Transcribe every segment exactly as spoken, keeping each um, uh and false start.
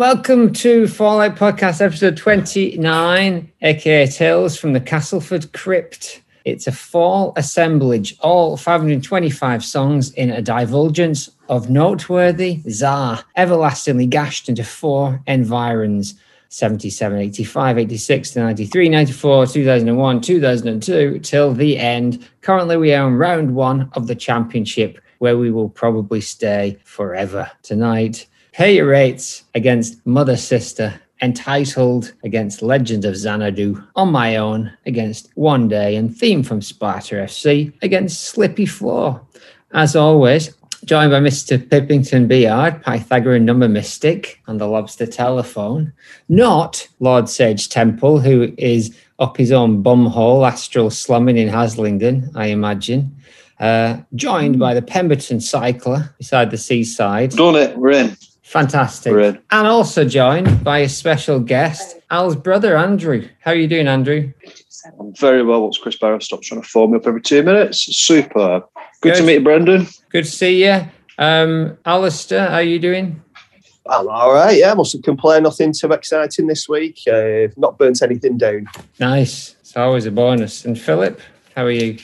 welcome to Fallout Podcast episode twenty-nine, aka Tales from the Castleford Crypt. It's a fall assemblage, all five hundred twenty-five songs in a divulgence of noteworthy czar, everlastingly gashed into four environs: seventy-seven, eighty-five, eighty-six, ninety-three, ninety-four, two thousand one, two thousand two, till the end. Currently, we are on round one of the championship, where we will probably stay forever. Tonight, Pay Your Rates against Mother Sister, Entitled against Legend of Xanadu, On My Own against One Day, and Theme from Sparta F C against Slippy Floor. As always, joined by Mr Pippington Beard, Pythagorean number mystic, and the lobster telephone. Not Lord Sage Temple, who is up his own bumhole, astral slumming in Haslingden, I imagine. Uh, joined by the Pemberton Cycler beside the seaside. Done it, we're in. Fantastic. We're in. And also joined by a special guest, Al's brother, Andrew. How are you doing, Andrew? I'm very well. Once Chris Barrow stops trying to phone me up every two minutes. Super. Good, Good. to meet you, Brendan. Good to see you. Um, Alistair, how are you doing? I'm all right, yeah. Mustn't complain. Nothing too exciting this week. Uh, not burnt anything down. Nice. It's always a bonus. And Philip, how are you?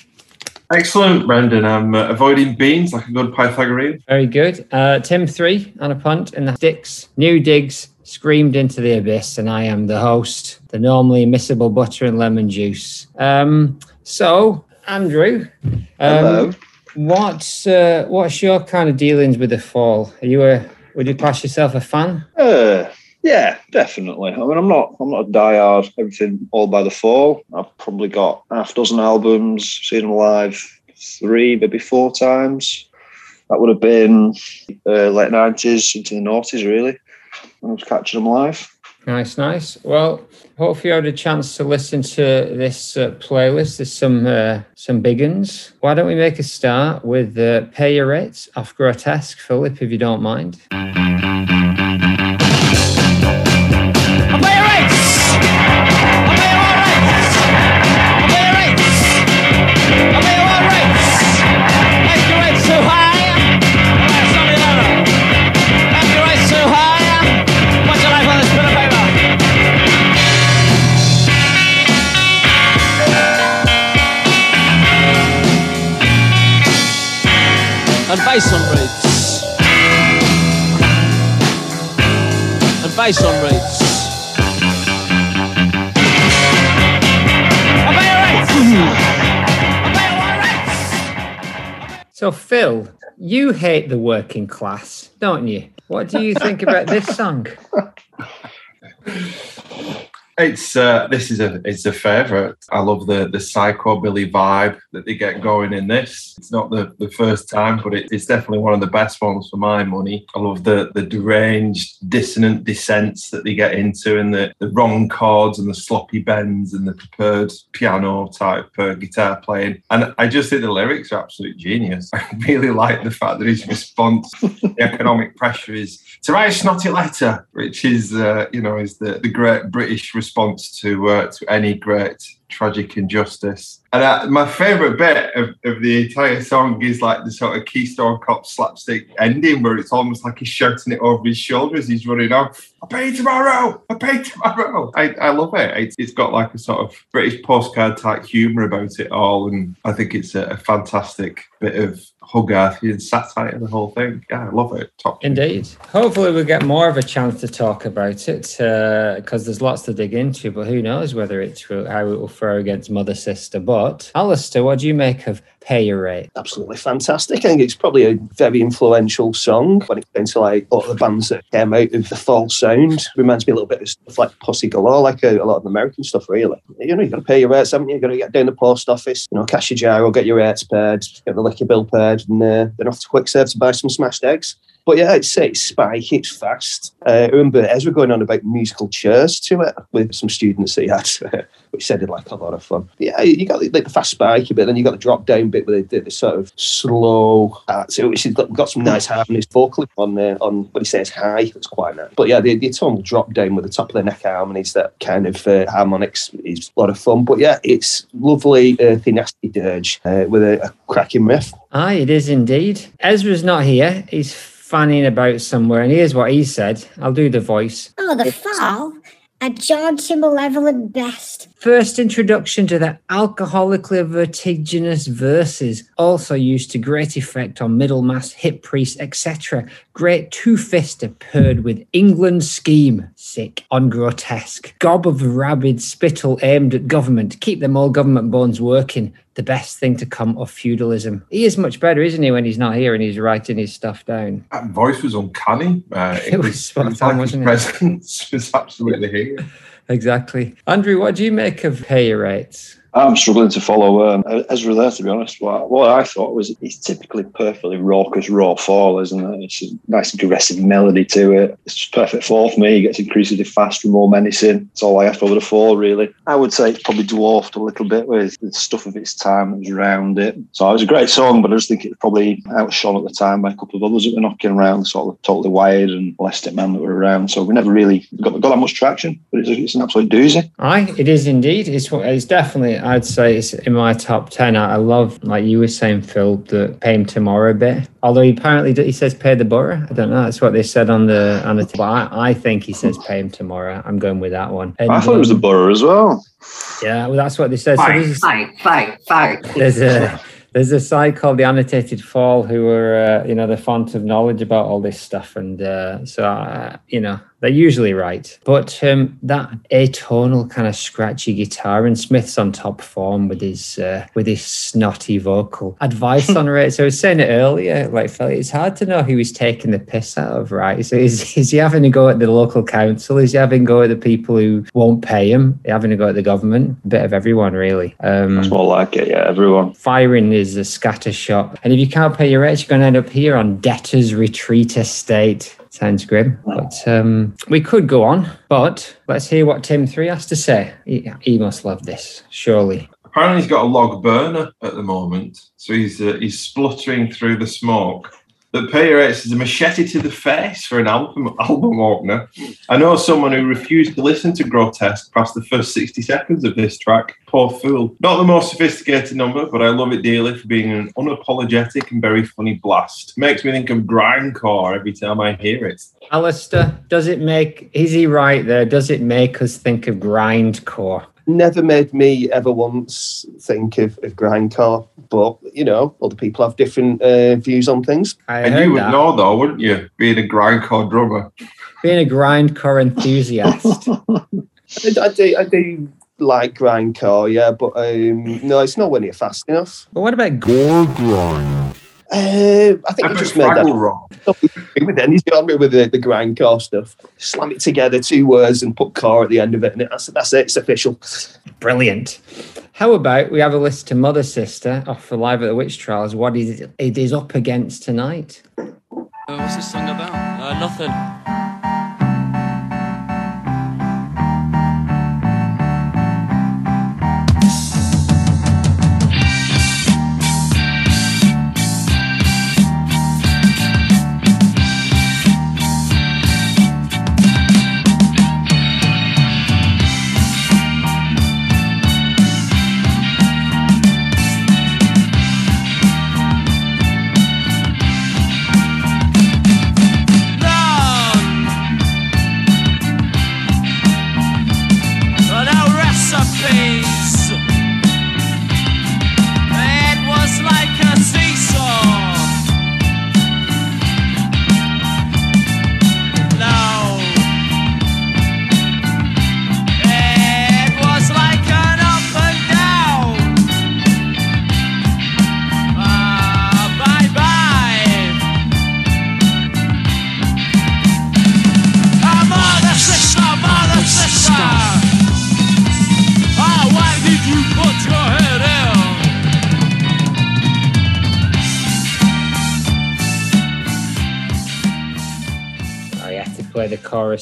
Excellent, Brendan. I'm uh, avoiding beans like a good Pythagorean. Very good. Uh, Tim Three on a punt in the sticks. New digs screamed into the abyss, and I am the host, the normally missable butter and lemon juice. Um, so, Andrew, um, hello. What's uh, what's your kind of dealings with the fall? Are you a would you class yourself a fan? Uh, yeah, definitely. I mean, I'm not. I'm not a diehard. Everything all by the fall. I've probably got half a dozen albums. Seen them live three, maybe four times. That would have been uh, late nineties into the noughties, really. When I was catching them live. Nice, nice. Well, hopefully you had a chance to listen to this uh, playlist. There's some uh, some big uns. Why don't we make a start with uh, "Pay Your Rates" off Grotesque, Philip, if you don't mind. Advice on rates. Advice on rates. So, Phil, you hate the working class, don't you? What do you think about this song? It's uh, this is a it's a favourite. I love the the psychobilly vibe that they get going in this. It's not the, the first time, but it, it's definitely one of the best ones for my money. I love the the deranged, dissonant descents that they get into, and the, the wrong chords and the sloppy bends and the prepared piano type uh, guitar playing. And I just think the lyrics are absolute genius. I really like the fact that his response to economic pressure is to write a snotty letter, which is uh, you know is the the great British response. response to uh, to any great tragic injustice. And uh, my favourite bit of, of the entire song is like the sort of Keystone Cop slapstick ending, where it's almost like he's shouting it over his shoulder as he's running off. I'll pay you tomorrow! I'll pay you tomorrow! I, I love it. It's, it's got like a sort of British postcard type humour about it all, and I think it's a, a fantastic bit of Hogarthian satire and the whole thing. Yeah, I love it. Top Indeed. Hopefully we'll get more of a chance to talk about it, because uh, there's lots to dig into, but who knows whether it's how it will throw against Mother Sister. But Alistair, what do you make of Pay Your Rate? Absolutely fantastic. I think it's probably a very influential song when it came to like a lot of the bands that came out of the fall sound. Reminds me a little bit of stuff like Pussy Galore, like a, a lot of American stuff, really. You know, you've got to pay your rates, haven't you? You've got to get down to the post office, you know, cash your jar or get your rates paid, get the liquor bill paid, and uh, then off to quick serve to buy some smashed eggs. But yeah, I'd say it's spiky, it's fast. Uh, I remember Ezra going on about musical chairs to it with some students he had, which sounded like a lot of fun. But yeah, you got the, the fast spiky bit, then you got the drop down bit where they did the sort of slow part, which has got, got some nice harmonies vocally on there. On when he says hi, that's quite nice. But yeah, the, the tonal drop down with the top of the neck harmonies, that kind of uh, harmonics is a lot of fun. But yeah, it's lovely, earthy, nasty dirge uh, with a, a cracking riff. Aye, it is indeed. Ezra's not here. He's fanning about somewhere, and here's what he said. I'll do the voice. Oh, the foul. A jaunty, malevolent best. First introduction to the alcoholically vertiginous verses, also used to great effect on Middlemass, hip priest, et cetera. Great two-fister purred with England scheme. Sick. On grotesque. Gob of rabid spittle aimed at government. Keep them all government bones working. The best thing to come of feudalism. He is much better, isn't he, when he's not here and he's writing his stuff down? That voice was uncanny. Uh, it, it was spot was on, like wasn't his it? Presence was absolutely here. Exactly. Andrew, what do you make of Pay Your Rates? I'm struggling to follow um, Ezra there, to be honest. What, what I thought was it's typically perfectly raucous, raw fall, isn't it? It's a nice aggressive melody to it. It's just perfect fall for me. It gets increasingly faster and more menacing. It's all I have over the fall, really. I would say it's probably dwarfed a little bit with the stuff of its time that was around it. So it was a great song, but I just think it was probably outshone at the time by a couple of others that were knocking around, sort of Totally Wired and Elastic Man that were around. So we never really got, got that much traction, but it's, it's an absolute doozy. Aye, it is indeed. It's, it's definitely... I'd say it's in my top ten. I love, like you were saying, Phil, the Pay Him Tomorrow bit. Although he apparently he says pay the borough. I don't know. That's what they said on the... on the. T- but I, I think he says pay him tomorrow. I'm going with that one. And I thought um, it was the borough as well. Yeah, well, that's what they said. Fight, so fight, fight, fight. There's a... There's a site called the Annotated Fall who are, uh, you know, the font of knowledge about all this stuff. And uh, so, uh, you know, they're usually right. But um, that atonal kind of scratchy guitar, and Smith's on top form with his uh, with his snotty vocal. Advice on rates. I was saying it earlier, like, it's hard to know who he's taking the piss out of, right? So is, is he having a go at the local council? Is he having a go at the people who won't pay him? Is he having a go at the government? A bit of everyone, really. Um, That's more like it, yeah, everyone. Firing his is a scatter shot, and if you can't pay your rates, you're going to end up here on Debtors Retreat Estate. Sounds grim, but um, we could go on. But let's hear what Tim Three has to say. He, he must love this, surely. Apparently, he's got a log burner at the moment, so he's uh, he's spluttering through the smoke. That Pay Your Rates is a machete to the face for an album album opener. I know someone who refused to listen to Grotesque past the first sixty seconds of this track. Poor fool. Not the most sophisticated number, but I love it dearly for being an unapologetic and very funny blast. Makes me think of grindcore every time I hear it. Alistair, does it make, is he right there? Does it make us think of grindcore? Never made me ever once think of, of grindcore, but, you know, other people have different uh, views on things. I and you would that. know, though, wouldn't you, being a grindcore drummer? Being a grindcore enthusiast. I, I do, I do like grindcore, yeah, but um, no, it's nowhere near fast enough. But what about gore grind? Uh, I think I you just made that wrong. With any genre with the, the grindcore stuff, slam it together, two words, and put core at the end of it, and it, that's, that's it. It's official. Brilliant. How about we have a list to Mother Sister off for Live at the Witch Trials? What is it, it is up against tonight? Oh, what's this song about? Uh, nothing.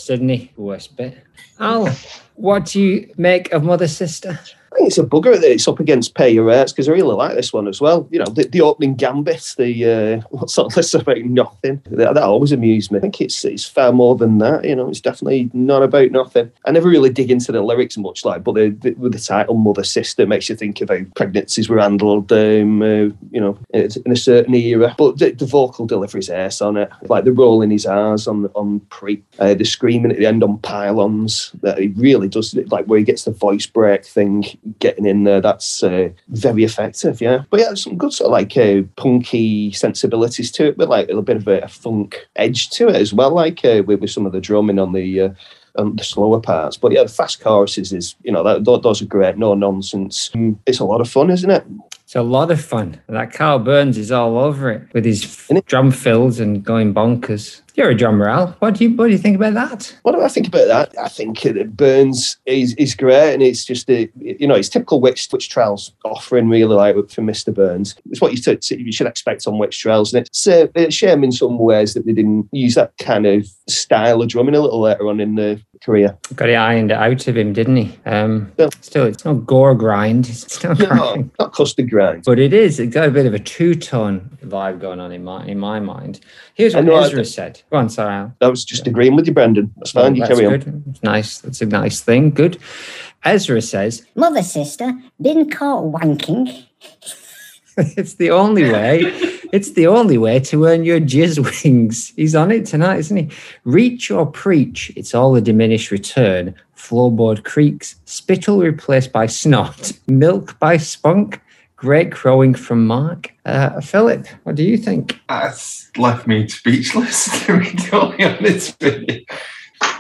Didn't he? Worst bit. Al, what do you make of Mother Sister? I think it's a bugger that it's up against Pay Your Rates, because I really like this one as well. You know, the, the opening gambit, the uh, what's on this about nothing, that, that always amused me. I think it's it's far more than that. You know, it's definitely not about nothing. I never really dig into the lyrics much, like, but the, the, with the title Mother Sister makes you think of how pregnancies were handled, um, uh, you know, in a certain era. But the, the vocal delivery's ace on it, like the rolling his R's on on pre, uh, the screaming at the end on pylons. That he really does, like where he gets the voice break thing getting in there. That's uh, very effective, yeah. But yeah, some good sort of like uh, punky sensibilities to it, but like a bit of a, a funk edge to it as well, like uh, with, with some of the drumming on the uh, on the slower parts. But yeah, the fast choruses is, you know, that, those are great, no nonsense. It's a lot of fun, isn't it? It's a lot of fun. That Carl Burns is all over it with his f- drum fills and going bonkers. You're a drummer, Al. What do you what do you think about that? What do I think about that? I think that Burns is is great, and it's just a, you know, it's typical Witch Witch Trials offering, really, like for Mister Burns. It's what you, t- you should expect on Witch Trials, and it's a shame in some ways that they didn't use that kind of style of drumming a little later on in the career. Got it ironed out of him, didn't he? Um, yeah. Still, it's not gore grind. It's not no, grind. Not custard grind. But it is. It's got a bit of a two-tone vibe going on in my in my mind. Here's what Ezra I, said. Go on, sorry, Al. I was just agreeing with you, Brendan. That's fine, yeah, you carry good. on. It's nice. That's a nice thing. Good. Ezra says, Mother Sister, been caught wanking. It's the only way. It's the only way to earn your jizz wings. He's on it tonight, isn't he? Reach or preach, it's all a diminished return. Floorboard creaks, spittle replaced by snot, milk by spunk. Great crowing from Mark. Uh, Philip, what do you think? That's left me speechless, to be totally honest with you.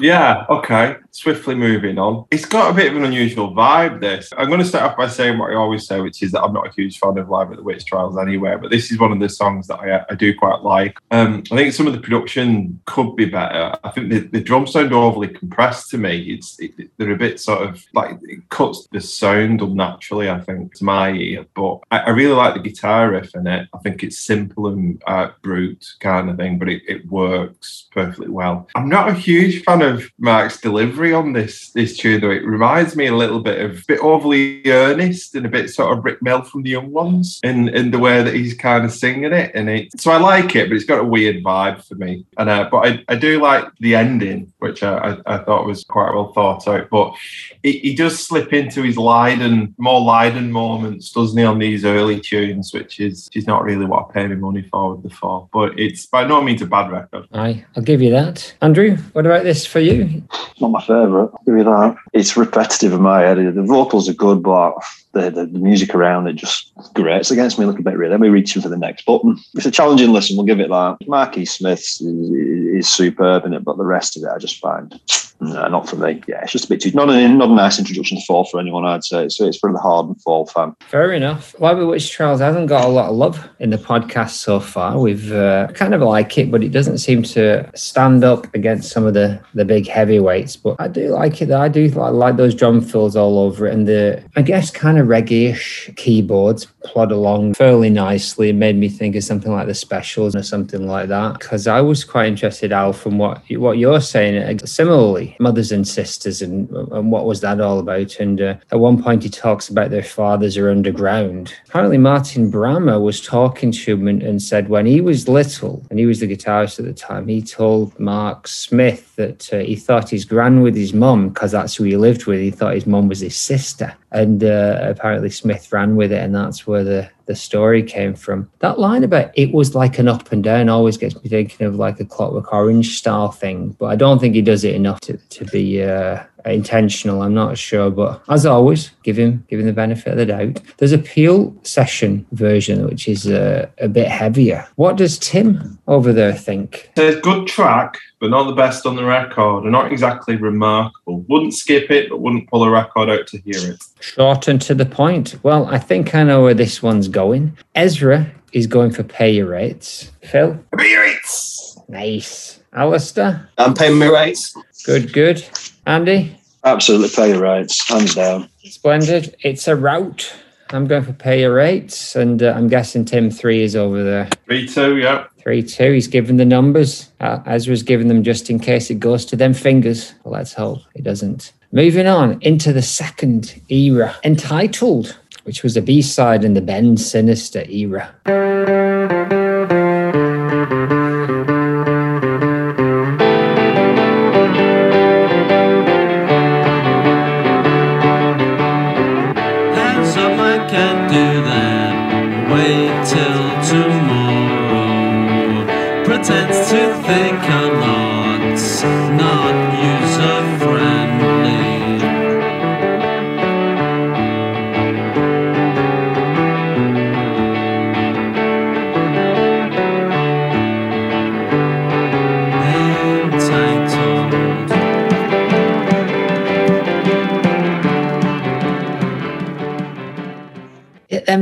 Yeah, okay. Swiftly moving on. It's got a bit of an unusual vibe, this. I'm going to start off by saying what I always say, which is that I'm not a huge fan of Live at the Witch Trials anyway, but this is one of the songs that I, I do quite like. Um, I think some of the production could be better. I think the, the drums sound overly compressed to me. It's it, They're a bit sort of, like, it cuts the sound unnaturally, I think, to my ear. But I, I really like the guitar riff in it. I think it's simple and uh, brute kind of thing, but it, it works perfectly well. I'm not a huge fan of Mark's delivery on this this tune, though. It reminds me a little bit of a bit overly earnest and a bit sort of Rick Mill from The Young Ones in, in the way that he's kind of singing it, and it so I like it, but it's got a weird vibe for me. And uh, but I, I do like the ending, which I, I, I thought was quite well thought out. But he, he does slip into his Leiden more Leiden moments, doesn't he, on these early tunes, which is is not really what I pay my money for with the four. But it's by no means a bad record. Aye, I'll give you that. Andrew, what about this for you? Not my favourite, I'll give you that. It's repetitive in my head. The vocals are good, but the, the, the music around it just grates against me a little bit, really. Let me reach for the next button. It's a challenging listen, we'll give it that. Marquis Smith's is, is superb in it, but the rest of it I just find no, not for me. Yeah, it's just a bit too not a not a nice introduction to Fall for anyone, I'd say. So it's for the hardened Fall fan. Fair enough. Live at Witch Trials hasn't got a lot of love in the podcast so far. We've uh, kind of like it, but it doesn't seem to stand up against some of the, the big heavyweights. But I do like it. I do I like those drum fills all over it, and the I guess kind of reggae-ish keyboards plod along fairly nicely. It made me think of something like The Specials or something like that. Because I was quite interested, Al, from what what you're saying. Similarly, Mothers and Sisters, and, and what was that all about? And uh, at one point he talks about their fathers are underground. Apparently Martin Brammer was talking to him and, and said when he was little, and he was the guitarist at the time, he told Mark Smith that uh, he thought his gran with his mum, because that's who he lived with, he thought his mum was his sister. And uh, apparently Smith ran with it, and that's where the the story came from. That line about it was like an up and down always gets me thinking of like a Clockwork Orange style thing, but I don't think he does it enough to, to be uh, intentional. I'm not sure, but as always, give him give him the benefit of the doubt. There's a Peel Session version, which is uh, a bit heavier. What does Tim over there think? It's a good track, but not the best on the record, and not exactly remarkable. Wouldn't skip it, but wouldn't pull a record out to hear it. Short and to the point. Well, I think I know where this one's going. Ezra is going for Pay Your Rates. Phil? Pay Your Rates! Nice. Alistair? I'm paying my rates. Good, good. Andy? Absolutely Pay Your Rates, hands down. Splendid. It's a rout. I'm going for Pay Your Rates, and uh, I'm guessing Tim Three is over there. three two, yeah. three two, he's given the numbers. Uh, Ezra's given them just in case it goes to them fingers. Well, let's hope it doesn't. Moving on into the second era, Entitled, which was a B-side in the Ben Sinister era.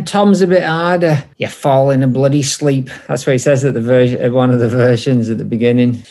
Tom's a bit harder. You fall in a bloody sleep. That's what he says at the version, one of the versions at the beginning.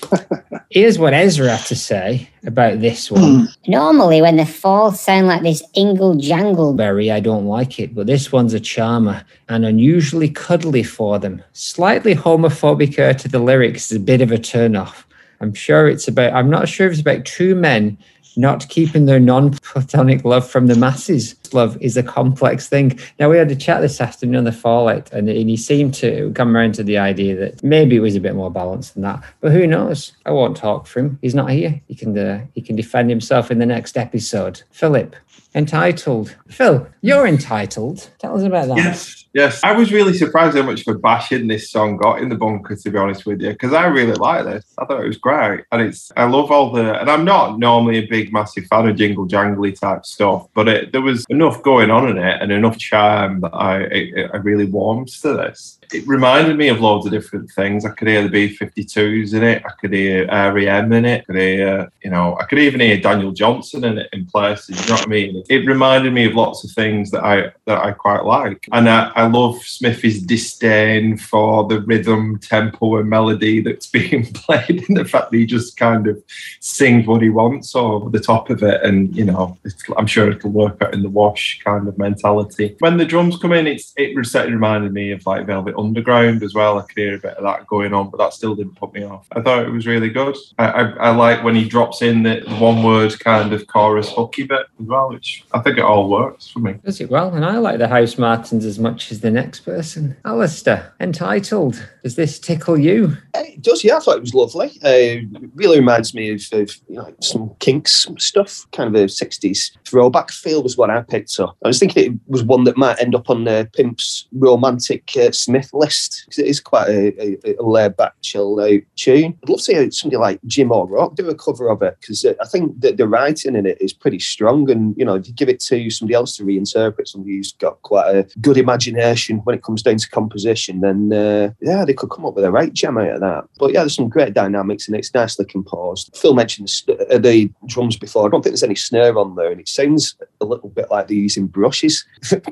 Here's what Ezra had to say about this one. Normally, when the falls sound like this ingle jangle, very, I don't like it, but this one's a charmer and unusually cuddly for them. Slightly homophobic air to the lyrics is a bit of a turn off. I'm sure it's about. I'm not sure if it's about two men not keeping their non-platonic love from the masses. Love is a complex thing. Now, we had a chat this afternoon on the Fallout, and, and he seemed to come around to the idea that maybe it was a bit more balanced than that. But who knows? I won't talk for him. He's not here. He can uh, he can defend himself in the next episode. Philip, Entitled. Phil, you're entitled. Tell us about that. Yes, yes. I was really surprised how much of a bashing this song got in the bunker, to be honest with you, because I really like this. I thought it was great. And it's I love all the... And I'm not normally a big, massive fan of jingle-jangly type stuff, but it, there was enough going on in it and enough charm that I it, I really warmed to this. It reminded me of loads of different things. I could hear the B fifty-twos in it. I could hear R E M in it. I could hear, you know, I could even hear Daniel Johnson in it in places. You know what I mean? It reminded me of lots of things that I that I quite like. And I, I love Smithy's disdain for the rhythm, tempo and melody that's being played, and the fact that he just kind of sings what he wants over the top of it. And, you know, it's, I'm sure it'll work out in the wash kind of mentality. When the drums come in, it's, it certainly reminded me of like Velvet Underground as well. I could hear a bit of that going on, but that still didn't put me off. I thought it was really good. I, I, I like when he drops in the one word kind of chorus hooky bit as well, which I think it all works for me. Does it well? And I like the House Martins as much as the next person. Alistair, Entitled. Does this tickle you? It does, yeah. I thought it was lovely. Uh, it really reminds me of, of you know, some Kinks stuff, kind of a sixties throwback feel was what I picked up. I was thinking it was one that might end up on uh, Pimp's romantic uh, Smith list, because it is quite a, a, a laid-back, chill-out tune. I'd love to see somebody like Jim O'Rourke do a cover of it, because I think that the writing in it is pretty strong, and, you know, if you give it to somebody else to reinterpret, somebody who's got quite a good imagination when it comes down to composition, then, uh, yeah, they could come up with a right jam out of that. But, yeah, there's some great dynamics, and it's nicely composed. Phil mentioned the, uh, the drums before. I don't think there's any snare on there, and it sounds a little bit like they're using brushes,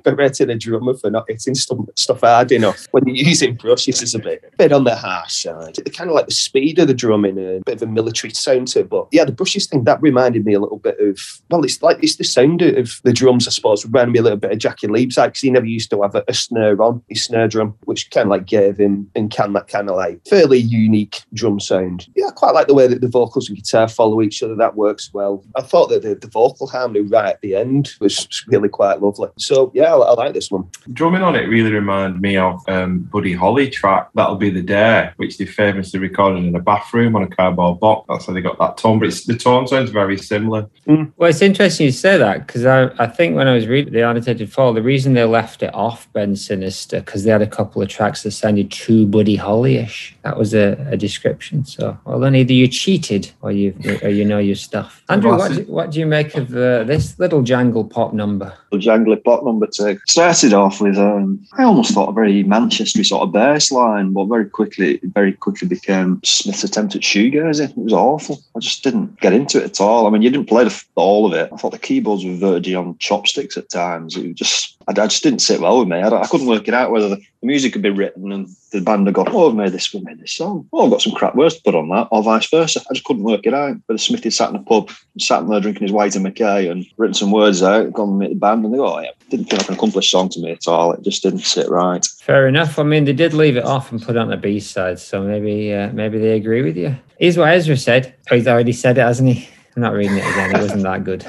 berating a drummer for not hitting stuff hard enough. When you're using brushes, it's a bit, a bit on the harsh side. It's kind of like the speed of the drum in a bit of a military sound to it. But yeah, the brushes thing, that reminded me a little bit of, well, it's like it's the sound of the drums, I suppose, reminded me a little bit of Jackie Leibside, because he never used to have a, a snare on his snare drum, which kind of like gave him and can that kind of like fairly unique drum sound. Yeah, I quite like the way that the vocals and guitar follow each other. That works well. I thought that the, the vocal harmony right at the end was really quite lovely. So yeah, I, I like this one. Drumming on it really reminded me of um, Buddy Holly track, That'll Be the Day, which they famously recorded in a bathroom on a cardboard box. That's how they got that tone, but it's, the tone sounds very similar. Mm. Well, it's interesting you say that, because I, I think when I was reading the Annotated Fall, the reason they left it off Ben Sinister, because they had a couple of tracks that sounded too Buddy Holly-ish. That was a, a description. So, well, then either you cheated or you or you know your stuff. Andrew, what do, what do you make of uh, this little jangle pop number? Little jangly pop number two. Started off with, um, I almost thought a very Manchester sort of bass line, but very quickly, very quickly became Smith's attempt at shoegazing. It was awful. I just didn't get into it at all. I mean, you didn't play the, all of it. I thought the keyboards were verging on chopsticks at times. It was just, I, I just didn't sit well with me. I, I couldn't work it out whether the music could be written and the band had gone, oh, I've made this, we've made this song. Oh, I've got some crap words to put on that, or vice versa. I just couldn't work it out. But Smithy sat in a pub, sat in there drinking his White and McKay and written some words out, gone and met the band, and they go, oh, yeah, didn't feel like an accomplished song to me at all. It just didn't sit right. Fair enough. I mean, they did leave it off and put it on the B-side, so maybe uh, maybe they agree with you. Here's what Ezra said. Oh, he's already said it, hasn't he? I'm not reading it again. It wasn't that good.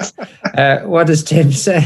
Uh, what does Tim say?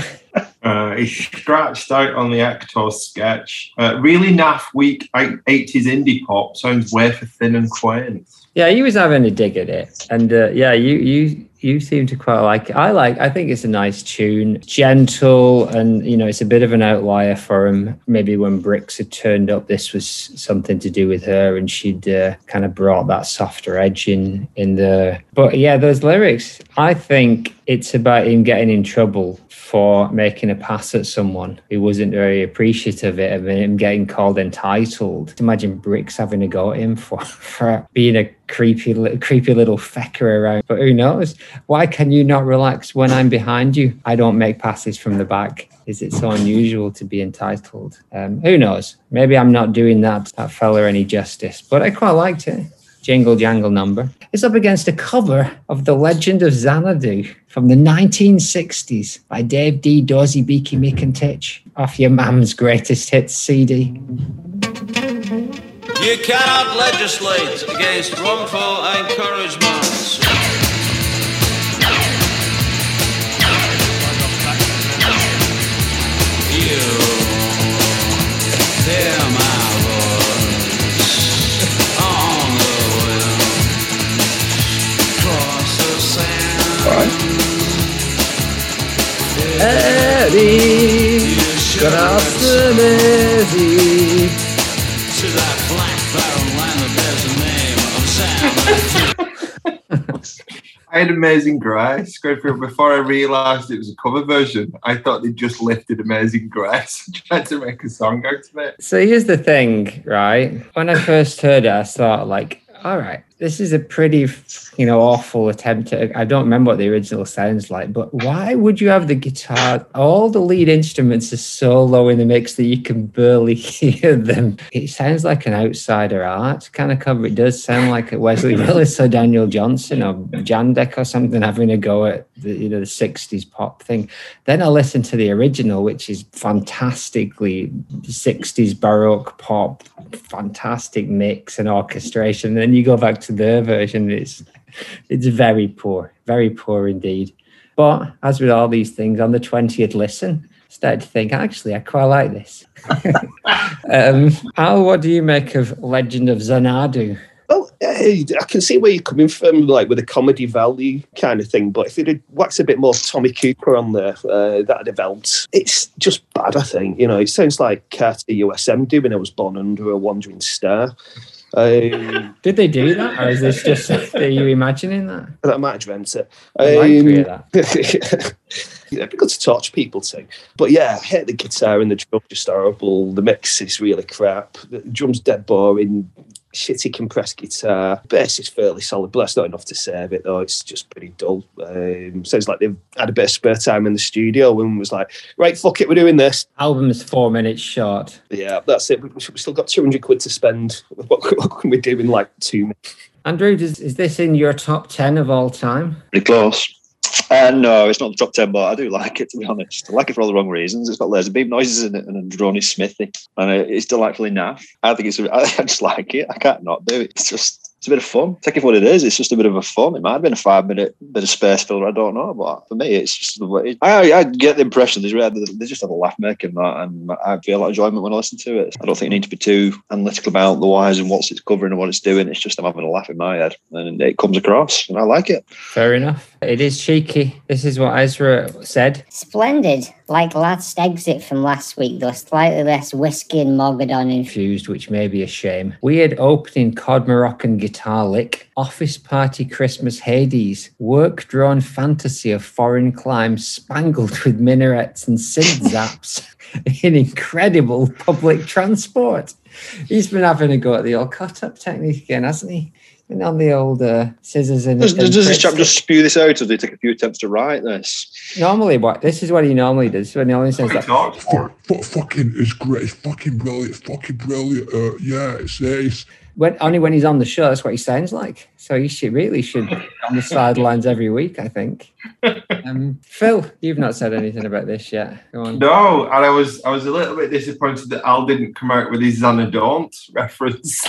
Uh, he scratched out on the Ector sketch. Uh, really naff, weak eighties indie pop. Sounds wafer thin and quaint. Yeah, he was having a dig at it, and uh, yeah, you you you seem to quite like it. I like. I think it's a nice tune, gentle, and you know, it's a bit of an outlier for him. Maybe when Bricks had turned up, this was something to do with her, and she'd uh, kind of brought that softer edge in in the. But yeah, those lyrics. I think it's about him getting in trouble for making a pass at someone who wasn't very appreciative of it, and him getting called entitled. Imagine Bricks having a go at him for, for being a creepy, creepy little fecker around. But who knows? Why can you not relax when I'm behind you? I don't make passes from the back. Is it so unusual to be entitled? Um, who knows? Maybe I'm not doing that, that fella any justice, but I quite liked it. Jingle jangle number. It's up against a cover of The Legend of Xanadu from the nineteen sixties by Dave D, Dozy, Beaky, Mick and Titch off your mam's greatest hits C D. You cannot legislate against wrongful encouragements. You, they're my right. Eddie, cross the Eddie to that black barren land that bears the name of Sam. I had Amazing Grace. Before I realised it was a cover version, I thought they just lifted Amazing Grace and tried to make a song out of it. So here's the thing, right? When I first heard it, I thought, like, all right, this is a pretty, you know, awful attempt at, I don't remember what the original sounds like, but why would you have the guitar? All the lead instruments are so low in the mix that you can barely hear them. It sounds like an outsider art kind of cover. It does sound like a Wesley Willis or Daniel Johnson or Jandek or something having a go at the, you know, the sixties pop thing. Then I listened to the original, which is fantastically sixties Baroque pop, fantastic mix and orchestration. And then you go back to their version, it's it's very poor, very poor indeed. But as with all these things, on the twentieth listen, I started to think, actually, I quite like this. um, Al, what do you make of Legend of Xanadu? Well, I can see where you're coming from, like with a comedy value kind of thing, but if they'd waxed a bit more Tommy Cooper on there, uh, that'd have helped. It's just bad, I think. You know, it sounds like Carter U S M do when I was born under a wandering star. Um, Did they do that, or is this just are you imagining that? That might have meant it. I like um, to hear that. Yeah, it'd be good to talk to people too. But yeah, I hate the guitar and the drums just horrible. The mix is really crap. The drums dead boring. Shitty compressed guitar. Bass is fairly solid, but that's not enough to save it though. It's just pretty dull. Um, sounds like they've had a bit of spare time in the studio and was like, right, fuck it, we're doing this. Album's four minutes short. Yeah, that's it. We've still got two hundred quid to spend. What, what can we do in like two minutes? Andrew, does, is this in your top ten of all time? Pretty close. Uh, no, it's not the top ten, but I do like it, to be honest. I like it for all the wrong reasons. It's got laser beam noises in it and a drony smithy, and it's delightfully naff. I think it's, I just like it. I can't not do it. It's just, it's a bit of fun. Take it for what it is. It's just a bit of a fun. It might have been a five minute bit of space filler. I don't know, but for me, it's just the way. I, I get the impression there's they just have a laugh making that, and I feel like enjoyment when I listen to it. I don't think you need to be too analytical about the whys and what's it's covering and what it's doing. It's just I'm having a laugh in my head, and it comes across, and I like it. Fair enough. It is cheeky. This is what Ezra said. Splendid. Like last exit from last week, though slightly less whiskey and Mogadon infused, which may be a shame. Weird opening cod Moroccan guitar lick, office party Christmas Hades, work-drawn fantasy of foreign climes spangled with minarets and synth zaps in incredible public transport. He's been having a go at the old cut-up technique again, hasn't he? And on the old uh, scissors and... Does, and does this chap just spew this out, or does he take a few attempts to write this? Normally, what this is what he normally does. When he normally says that... Like, fuck, fuck, fucking is great. It's fucking brilliant. Fucking brilliant. Uh, yeah, it's ace. When, only when he's on the show, that's what he sounds like. So you should really should be on the sidelines every week, I think. Um, Phil, you've not said anything about this yet. Go on. No, and I was I was a little bit disappointed that Al didn't come out with his Xanadaunt reference.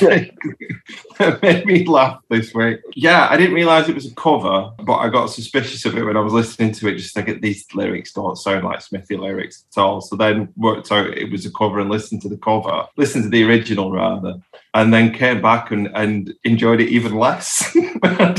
That made me laugh this week. Yeah, I didn't realise it was a cover, but I got suspicious of it when I was listening to it, just thinking these lyrics don't sound like Smithy lyrics at all. So then worked out it was a cover and listened to the cover, listened to the original rather, and then came back and, and enjoyed it even less when I heard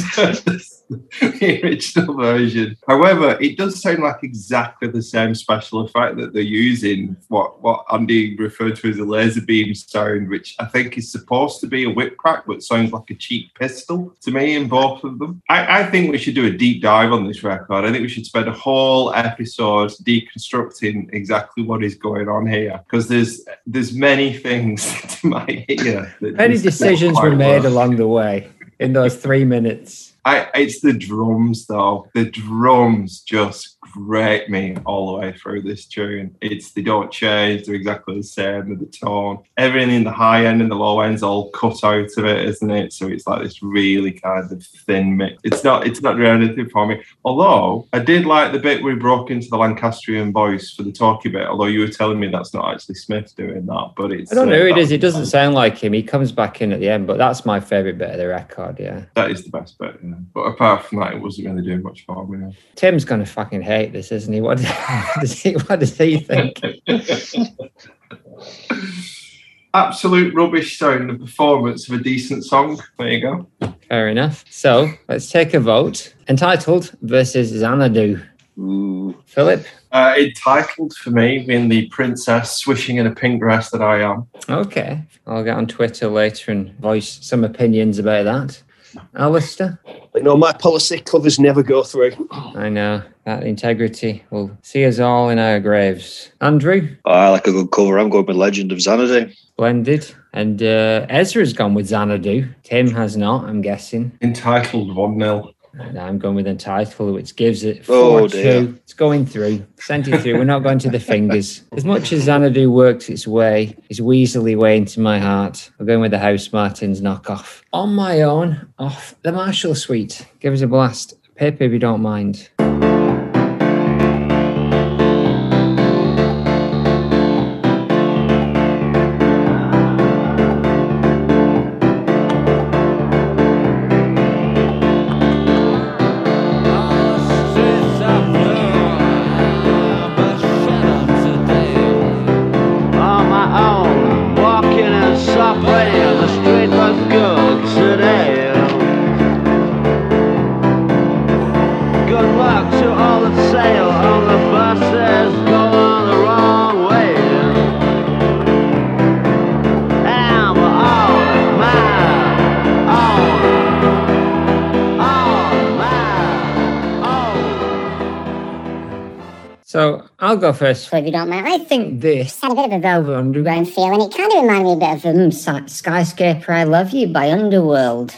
the original version. However, it does sound like exactly the same special effect that they're using, what, what Andy referred to as a laser beam sound, which I think is supposed to be a whip crack, but sounds like a cheap pistol to me in both of them. I, I think we should do a deep dive on this record. I think we should spend a whole episode deconstructing exactly what is going on here, because there's there's many things to my ear. Many decisions were made along the way in those three minutes. I, it's the drums, though. The drums just grate me all the way through this tune. It's they don't change. They're exactly the same with the tone. Everything in the high end and the low end's all cut out of it, isn't it? So it's like this really kind of thin mix. It's not. It's not doing anything for me. Although I did like the bit where we broke into the Lancastrian voice for the talky bit. Although you were telling me that's not actually Smith doing that, but it's. I don't know uh, who it is. It doesn't sound like him. He comes back in at the end, but that's my favourite bit of the record. Yeah, that is the best bit. Yeah. But apart from that, it wasn't really doing much for me. Tim's going to fucking hate this, isn't he? What does he, what does he think? Absolute rubbish sound, the performance of a decent song. There you go. Fair enough. So let's take a vote. Entitled versus Xanadu. Ooh. Philip? Uh, entitled for me, being the princess swishing in a pink dress that I am. Okay. I'll get on Twitter later and voice some opinions about that. Alistair? But no, my policy, covers never go through. I know. That integrity will see us all in our graves. Andrew? Oh, I like a good cover. I'm going with Legend of Xanadu. Blended. And uh, Ezra's gone with Xanadu. Tim has not, I'm guessing. Entitled one nil. And I'm going with Entitled, which gives it four two. Oh, it's going through. Sent it through. We're not going to the fingers. As much as Xanadu works its way, it's weaselly way into my heart. We're going with the House Martins knockoff. On my own, off the Marshall Suite. Give us a blast. Paper if you don't mind. Go first. So if you don't mind, I think this had a bit of a Velvet Underground feel, and it kind of reminded me a bit of um, Skyscraper, I Love You by Underworld.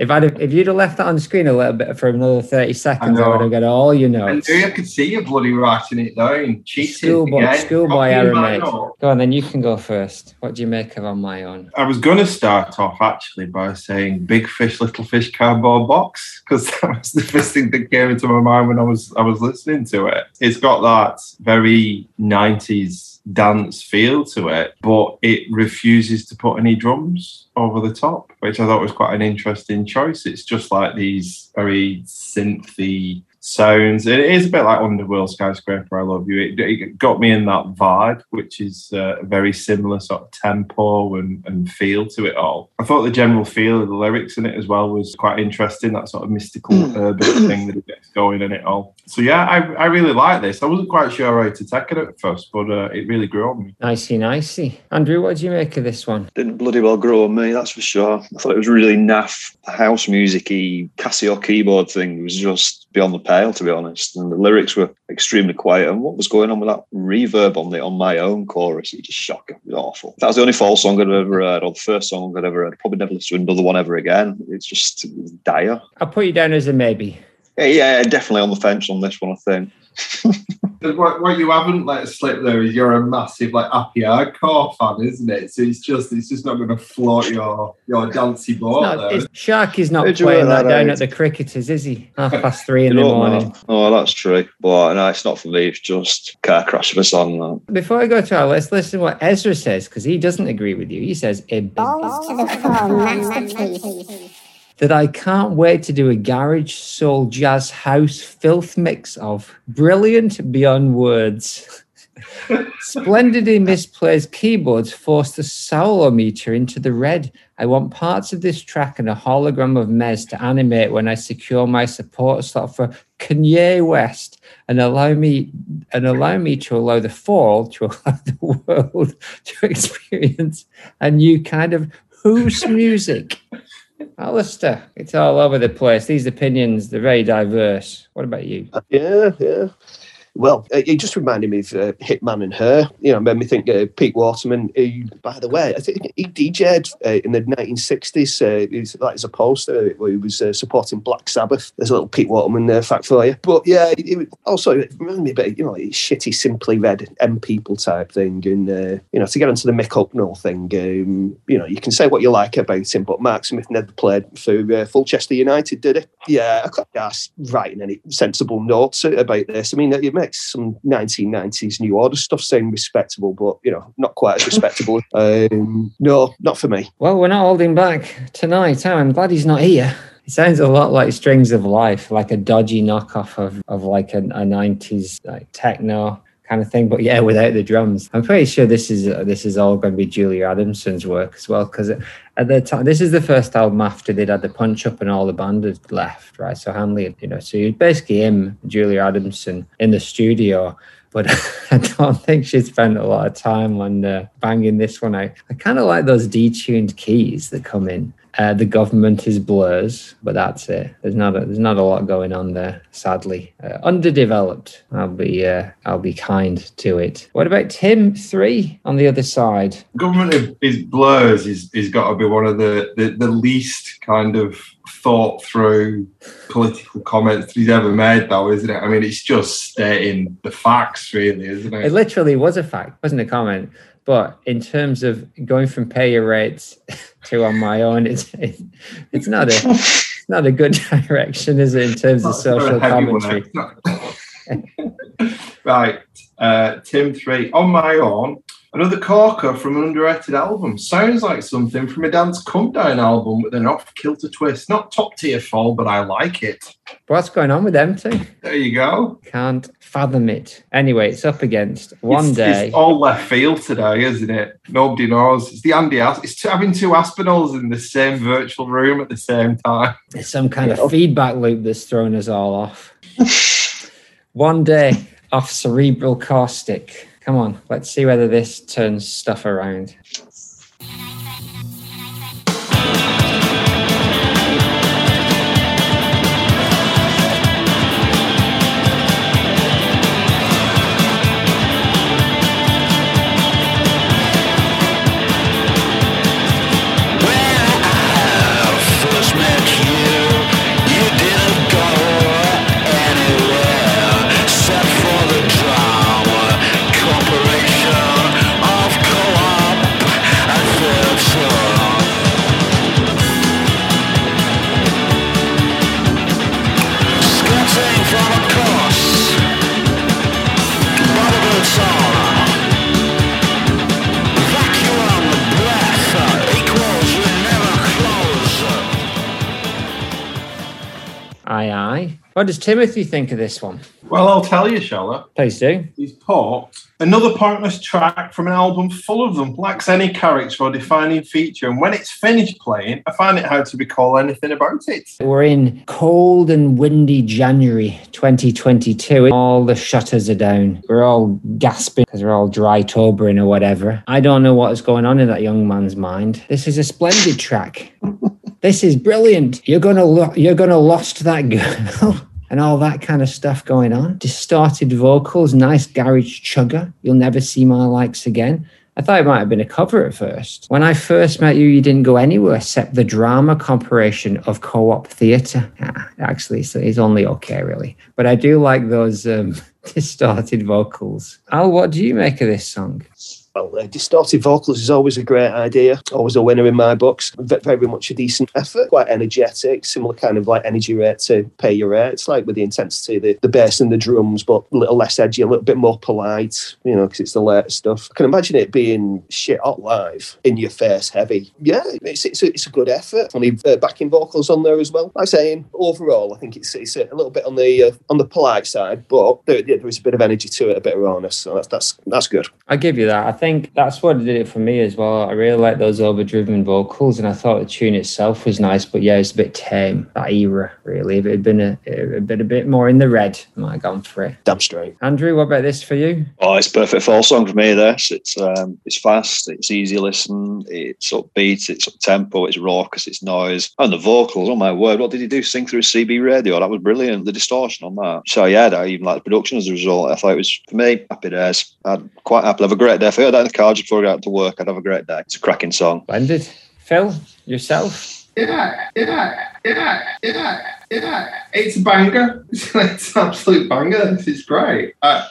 if I'd have, if you'd have left that on the screen a little bit for another thirty seconds, I, I would have got all your notes. I, I could see you bloody writing it down. Schoolboy, schoolboy error, mate. Go on, then you can go first. What do you make of On My Own? I was going to start off actually by saying Big Fish, Little Fish, Cardboard Box, because that was the first thing that came into my mind when I was I was listening to it. It's got that very nineties dance feel to it, but it refuses to put any drums over the top, which I thought was quite an interesting choice. It's just like these very synthy sounds. It is a bit like Underworld, Skyscraper, I Love You. It, it got me in that vibe, which is uh, a very similar sort of tempo and, and feel to it all. I thought the general feel of the lyrics in it as well was quite interesting, that sort of mystical urban thing that it gets going in it all. So yeah, I, I really like this. I wasn't quite sure how to take it at first, but uh, it really grew on me. Nicey, nicey. Andrew, what did you make of this one? Didn't bloody well grow on me, that's for sure. I thought it was really naff. The house music-y Casio keyboard thing was just beyond the pale, to be honest, and the lyrics were extremely quiet, and what was going on with that reverb on the On My Own chorus, it just shocked me. It was awful. That was the only Fall song I'd ever heard, or the first song I'd ever heard. Probably never listened to another one ever again. It's just, it was dire. I'll put you down as a maybe. yeah, definitely on the fence on this one, I think. what, what you haven't let slip there is you're a massive like happy hardcore fan, isn't it? So it's just it's just not going to float your your dancy ball. Shark is not Did playing that, that down at the Cricketers, is he? Half past three in the morning. Know. Oh, that's true. But no, it's not for me. It's just car crash of a song. That. Before I go to our list, listen what Ezra says because he doesn't agree with you. He says it balls to the floor, masterpiece. That I can't wait to do a garage, soul, jazz, house, filth mix of brilliant beyond words. Splendidly misplaced keyboards forced the solo meter into the red. I want parts of this track and a hologram of Mez to animate when I secure my support slot for Kanye West and allow me and allow me to allow the fall, to allow the world to experience a new kind of house music. Alistair, it's all over the place. These opinions, they're very diverse. What about you? Yeah, yeah. Well, it just reminded me of uh, Hitman and Her. You know, made me think uh, Pete Waterman, who, by the way, I think he D J'd uh, in the nineteen sixties. Uh, he's, that is a poster where he was uh, supporting Black Sabbath. There's a little Pete Waterman uh, fact for you. But yeah, it, it also it reminded me a bit of, you know, shitty, simply read M people type thing. And, uh, you know, to get onto the Mick Hucknall thing, um, you know, you can say what you like about him, but Mark Smith never played for uh, Fulchester United, did he? Yeah, I can't ask writing any sensible notes about this. I mean, it makes some nineteen nineties New Order stuff sound respectable, but, you know, not quite as respectable. Um, no, not for me. Well, we're not holding back tonight, huh? I'm glad he's not here. It sounds a lot like Strings of Life, like a dodgy knockoff of, of like a, a nineties like techno kind of thing, but yeah, without the drums. I'm pretty sure this is uh, this is all going to be Julia Adamson's work as well, because at the time, this is the first album after they'd had the Punch Up and all the band had left, right? So Hanley, you know, so you're basically him, Julia Adamson, in the studio. But I don't think she spent a lot of time on uh, banging this one out. I kind of like those detuned keys that come in. Uh, the Government is Blurs, but that's it. There's not a, there's not a lot going on there, sadly. Uh, underdeveloped. I'll be uh, I'll be kind to it. What about Tim Three on the other side? Government is Blurs is is got to be one of the, the, the least kind of thought through political comments that he's ever made, though, isn't it? I mean, it's just stating the facts, really, isn't it? It literally was a fact, wasn't a comment. But in terms of going from Pay Your Rates to On My Own, it's it's not a it's not a good direction, is it? In terms of social commentary. Right, uh, Tim Three, On My Own. Another corker from an underrated album. Sounds like something from a Dance Come Down album with an off-kilter twist. Not top-tier fall, but I like it. What's going on with them two? There you go. Can't fathom it. Anyway, it's up against One it's, Day. It's all left field today, isn't it? Nobody knows. It's the Andy As- It's having two Aspinalls in the same virtual room at the same time. It's some kind yeah. of feedback loop that's thrown us all off. One Day off Cerebral Caustic. Come on, let's see whether this turns stuff around. Aye, aye. What does Timothy think of this one? Well, I'll tell you, shall I? Please do. He's put another pointless track from an album full of them, lacks any character or defining feature, and when it's finished playing, I find it hard to recall anything about it. We're in cold and windy January twenty twenty-two. All the shutters are down. We're all gasping because we're all dry tobering or whatever. I don't know what is going on in that young man's mind. This is a splendid track. This is brilliant. You're gonna lo- you're gonna lost that girl and all that kind of stuff going on. Distorted vocals, nice garage chugger. You'll never see my likes again. I thought it might have been a cover at first. When I first met you, you didn't go anywhere except the drama corporation of co-op theatre. Ah, actually, so it's only okay, really. But I do like those um, distorted vocals. Al, what do you make of this song? Well, uh, distorted vocals is always a great idea, always a winner in my books. V- very much a decent effort, quite energetic, similar kind of like energy rate to Pay Your Rates, like with the intensity, the, the bass and the drums, but a little less edgy, a little bit more polite, you know, because it's the later stuff. I can imagine it being shit hot live, in your face heavy. Yeah, it's it's a, it's a good effort. Funny uh, backing vocals on there as well. Like I'm saying, overall, I think it's it's a little bit on the uh, on the polite side, but there, yeah, there is a bit of energy to it, a bit of rawness, so that's that's that's good. I give you that. I I think that's what did it for me as well. I really like those overdriven vocals, and I thought the tune itself was nice, but yeah, it's a bit tame, that era, really. If it had been a, a bit a bit more in the red, I might have gone for it. Damn straight. Andrew, what about this for you? Oh, it's perfect fall song for me, this. It's um, it's fast, it's easy to listen, it's upbeat, it's up-tempo, it's raucous, it's noise. And the vocals, oh my word, what did he do? Sing through a C B radio? That was brilliant, the distortion on that. So yeah, I even liked the production as a result. I thought it was, for me, happy days. I'm quite happy. Have a great day for you. Down the car just before I got to work, I'd have a great day. It's a cracking song. Blended. Phil, yourself? Yeah, yeah, yeah, yeah, yeah. It's a banger. It's an absolute banger. This is great. I,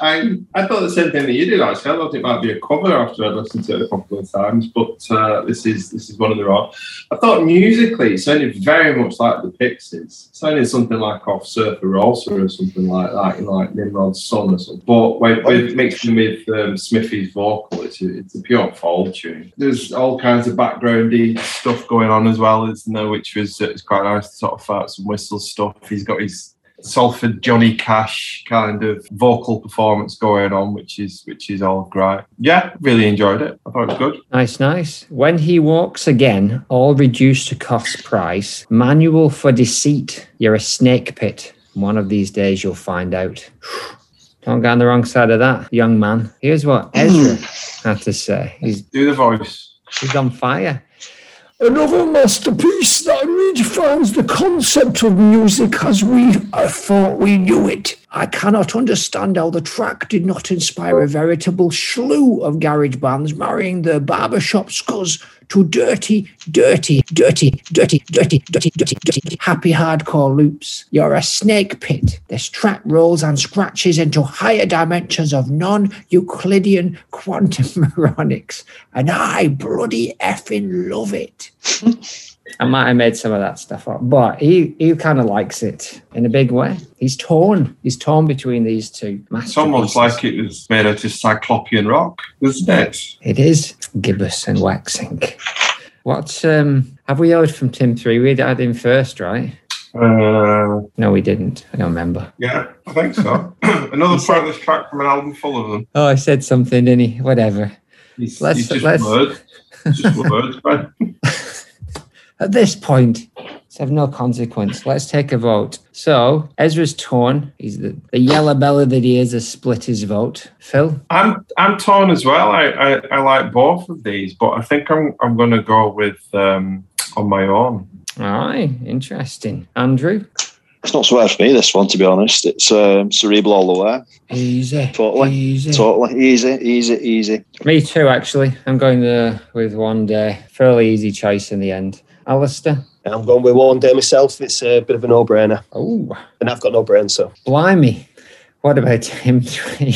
I I thought the same thing that you did, actually. I thought it might be a cover after I listened to it a couple of times, but uh, this is this is one of the odd. I thought musically it sounded very much like the Pixies. It sounded something like off Surfer Rolser or something like that, you know, like Nimrod's Son or something. But with, with mixing with um, Smithy's vocal, it's a, it's a pure fall tune. There's all kinds of backgroundy stuff going on as well, isn't there, which was it's quite nice to sort of fart some whistle stuff. He's got his Salford Johnny Cash kind of vocal performance going on, which is which is all great. Yeah, really enjoyed it. I thought it was good. Nice, nice. When he walks again, all reduced to cost price. Manual for deceit. You're a snake pit. One of these days you'll find out. Don't go on the wrong side of that, young man. Here's what Ezra had to say. He's, Do the voice. He's on fire. Another masterpiece that redefines the concept of music as we uh, thought we knew it. I cannot understand how the track did not inspire a veritable slew of garage bands marrying their barbershop scuzz to dirty, dirty, dirty, dirty, dirty, dirty, dirty, dirty, happy hardcore loops. You're a snake pit. This track rolls and scratches into higher dimensions of non-Euclidean quantum moronics, and I bloody effing love it. I might have made some of that stuff up, but he, he kind of likes it in a big way. He's torn. He's torn between these two masterpieces. It's almost like it was made out of Cyclopean rock, isn't it? It is. Gibbous and waxing. What um, have we heard from Tim Three? We'd had him first, right? Uh, no, we didn't. I don't remember. Yeah, I think so. Another part of this track from an album full of them. Oh, I said something, didn't he? Whatever. He's, let's, he's just let's... words. He's just words, man. At this point, it's of no consequence. Let's take a vote. So, Ezra's torn. He's the, the yellow belly that he is has split his vote. Phil? I'm I'm torn as well. I, I, I like both of these, but I think I'm I'm going to go with um, On My Own. All right. Interesting. Andrew? It's not so hard for me, this one, to be honest. It's um, cerebral all the way. Easy. Totally. Easy. Totally. Easy, easy, easy. Me too, actually. I'm going there with One Day. Fairly easy choice in the end. Alistair? I'm going with One Day myself. It's a bit of a no-brainer. Oh. And I've got no brain, so. Blimey. What about him?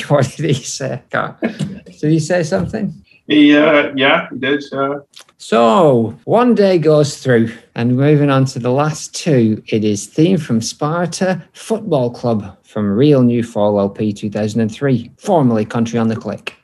What did he say? God. Did he say something? He, uh, yeah, he did. Uh... So, One Day goes through. And moving on to the last two, it is Theme from Sparta Football Club from Real New Fall L P two thousand three, formerly Country on the Click.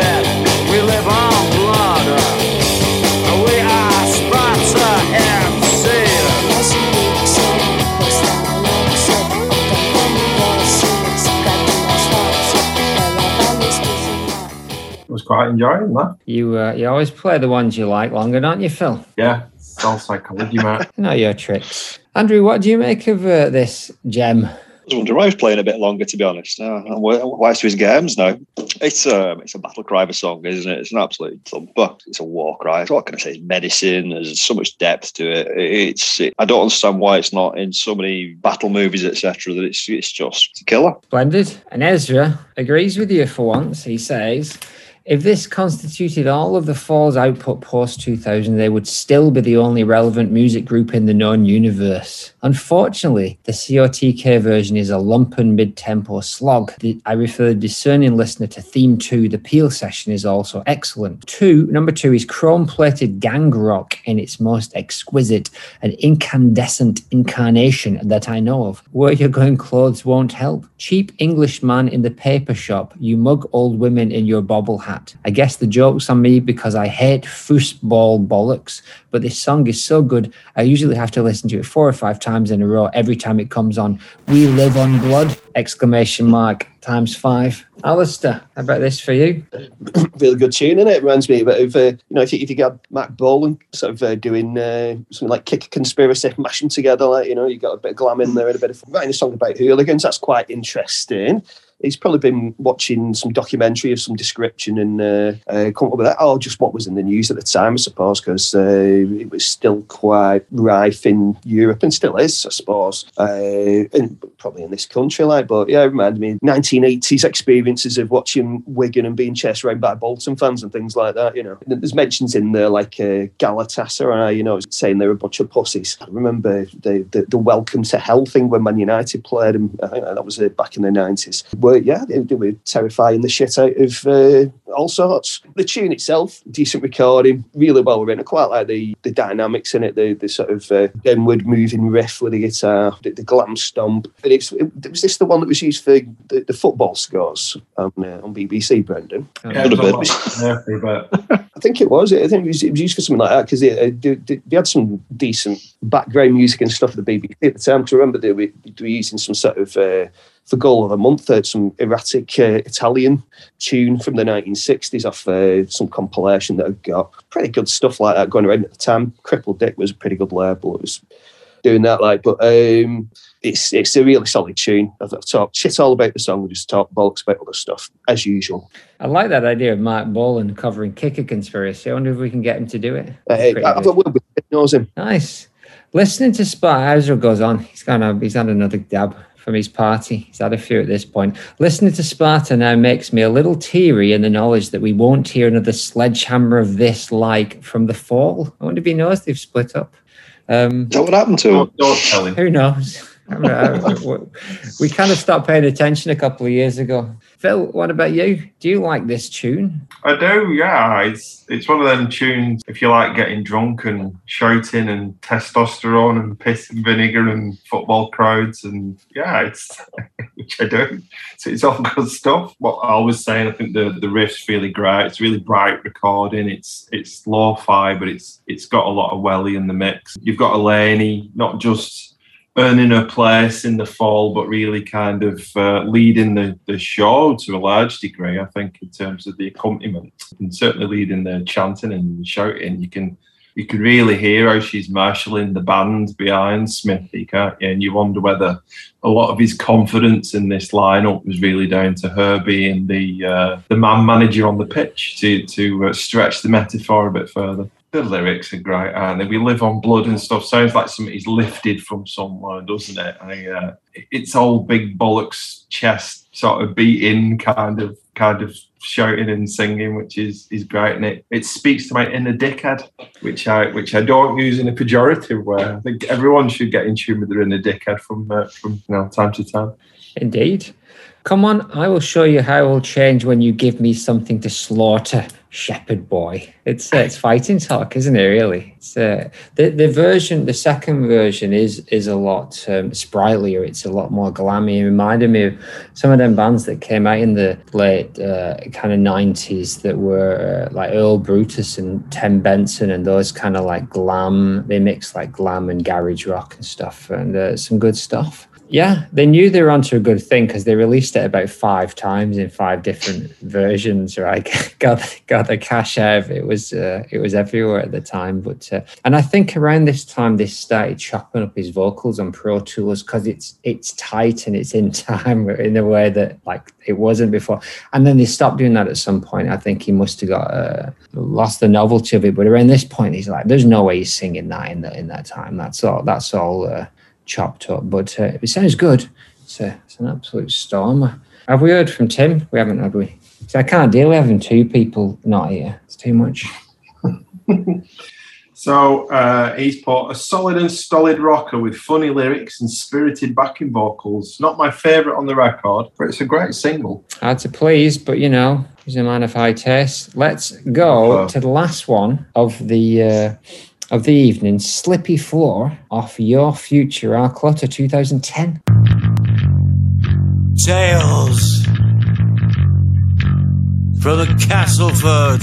that we live on blood. We are Sparta F C. It was quite enjoying that. You uh, you always play the ones you like longer, don't you, Phil? Yeah, it's all psychology, mate. I know your tricks. Andrew, what do you make of uh, this gem? I wonder why he was playing a bit longer, to be honest. Uh, why is to his games now? It's um, it's a battle cry of a song, isn't it? It's an absolute thumper. It's a war cry. What can I say? It's medicine. There's so much depth to it. It's. It, I don't understand why it's not in so many battle movies, et cetera. That it's it's just it's a killer. Splendid. And Ezra agrees with you for once. He says, if this constituted all of the Fall's output post two thousand, they would still be the only relevant music group in the known universe. Unfortunately, the C O T K version is a lumpen mid-tempo slog. The, I refer the discerning listener to theme two, the Peel Session, is also excellent. Two, number two is chrome-plated gang rock in its most exquisite and incandescent incarnation that I know of. Where you're going clothes won't help. Cheap Englishman in the paper shop, you mug old women in your bobble hat. I guess the joke's on me because I hate foosball bollocks, but this song is so good, I usually have to listen to it four or five times in a row every time it comes on. We live on blood! Exclamation mark, times five. Alistair, how about this for you? Really good tune, isn't it? It reminds me a bit of, uh, you know, if you, if you got Mac Bolan sort of uh, doing uh, something like Kick a Conspiracy, mashing together, like, you know, you got a bit of glam in there and a bit of fun. Writing a song about hooligans, that's quite interesting. He's probably been watching some documentary of some description and uh, uh, come up with that. Oh, just what was in the news at the time, I suppose, because uh, it was still quite rife in Europe and still is, I suppose, uh, and probably in this country. Like, but yeah, it reminded me of nineteen eighties experiences of watching Wigan and being chased around by Bolton fans and things like that. You know, there's mentions in there like uh, Galatasaray, you know, saying they're a bunch of pussies. I remember the the, the Welcome to Hell thing when Man United played, and I think that was uh, back in the nineties. But yeah, they, they were terrifying the shit out of uh, all sorts. The tune itself, decent recording, really well written. I quite like the, the dynamics in it, the, the sort of uh, inward moving riff with the guitar, the, the glam stomp. And it's, it, was this the one that was used for the, the football scores on, uh, on B B C, Brendan? Yeah, it was a bit. I think it was. I think it was, it was used for something like that because they, they, they had some decent background music and stuff at the B B C at the time. Because I remember they were, they were using some sort of... Uh, for Goal of the Month, they had some erratic uh, Italian tune from the nineteen sixties off uh, some compilation that I've got. Pretty good stuff like that going around at the time. Crippled Dick was a pretty good label. It was doing that, like, but um, it's it's a really solid tune. I've talked shit all about the song. We just talk bollocks about other stuff, as usual. I like that idea of Mark Bolan covering Kicker Conspiracy. I wonder if we can get him to do it. Uh, I, I've got a word with him. He knows him. Nice. Listening to Sparta, Ezra goes on. He's going to, he's had another dab from his party. He's had a few at this point. Listening to Sparta now makes me a little teary in the knowledge that we won't hear another sledgehammer of this like from the Fall. I wonder if he knows they've split up. Um, what happened to him? Don't tell him. Who knows? We kind of stopped paying attention a couple of years ago. Phil, what about you? Do you like this tune? I do, yeah. It's it's one of them tunes, if you like getting drunk and shouting and testosterone and piss and vinegar and football crowds and, yeah, it's which I do. So it's all good stuff. What I was saying, I think the, the riff's really great. It's really bright recording. It's it's lo-fi, but it's it's got a lot of welly in the mix. You've got Eleni, not just earning her place in the Fall, but really kind of uh, leading the, the show to a large degree, I think, in terms of the accompaniment. And certainly leading the chanting and shouting. You can you can really hear how she's marshalling the band behind Smithy, can't you? And you wonder whether a lot of his confidence in this lineup was really down to her being the uh, the man manager on the pitch, to, to uh, stretch the metaphor a bit further. The lyrics are great, aren't they? We live on blood and stuff. Sounds like something's lifted from somewhere, doesn't it? I, uh, it's all big bollocks, chest sort of beating, kind of, kind of shouting and singing, which is is great, and it it speaks to my inner dickhead, which I which I don't use in a pejorative way. I think everyone should get in tune with their inner dickhead from uh, from you know, time to time. Indeed. Come on, I will show you how it will change when you give me something to slaughter, shepherd boy. It's uh, it's fighting talk, isn't it, really? It's uh, the, the version, the second version is is a lot um, sprightlier. It's a lot more glammy. It reminded me of some of them bands that came out in the late uh, kind of nineties that were uh, like Earl Brutus and Tim Benson and those kind of like glam. They mixed like glam and garage rock and stuff, and uh, some good stuff. Yeah, they knew they were onto a good thing because they released it about five times in five different versions, right? Got, got the cash out of it. It was, uh, it was everywhere at the time. But uh, and I think around this time, they started chopping up his vocals on Pro Tools because it's it's tight and it's in time in a way that like it wasn't before. And then they stopped doing that at some point. I think he must have got uh, lost the novelty of it. But around this point, he's like, there's no way he's singing that in, the, in that time. That's all. That's all. Uh, chopped up, but uh, it sounds good. It's, a, it's an absolute storm. Have we heard from Tim? We haven't, have we? So I can't deal with having two people not here. It's too much. So uh, he's put a solid and stolid rocker with funny lyrics and spirited backing vocals. Not my favourite on the record, but it's a great single. Hard to please, but you know, he's a man of high taste. Let's go oh. to the last one of the... Uh, of the evening, Slippy Floor, off Your Future, Our Clutter, two thousand ten. Tales from the Castleford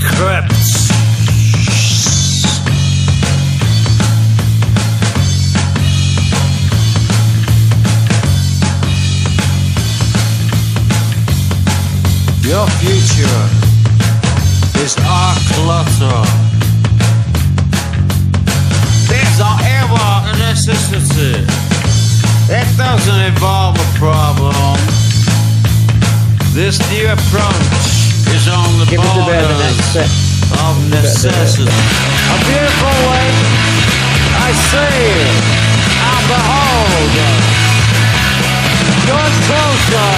Crypt. Your future is our clutter. There's our ever a necessity. That doesn't involve a problem. This new approach is on the borders of necessity. A beautiful way I see and behold. You're closer.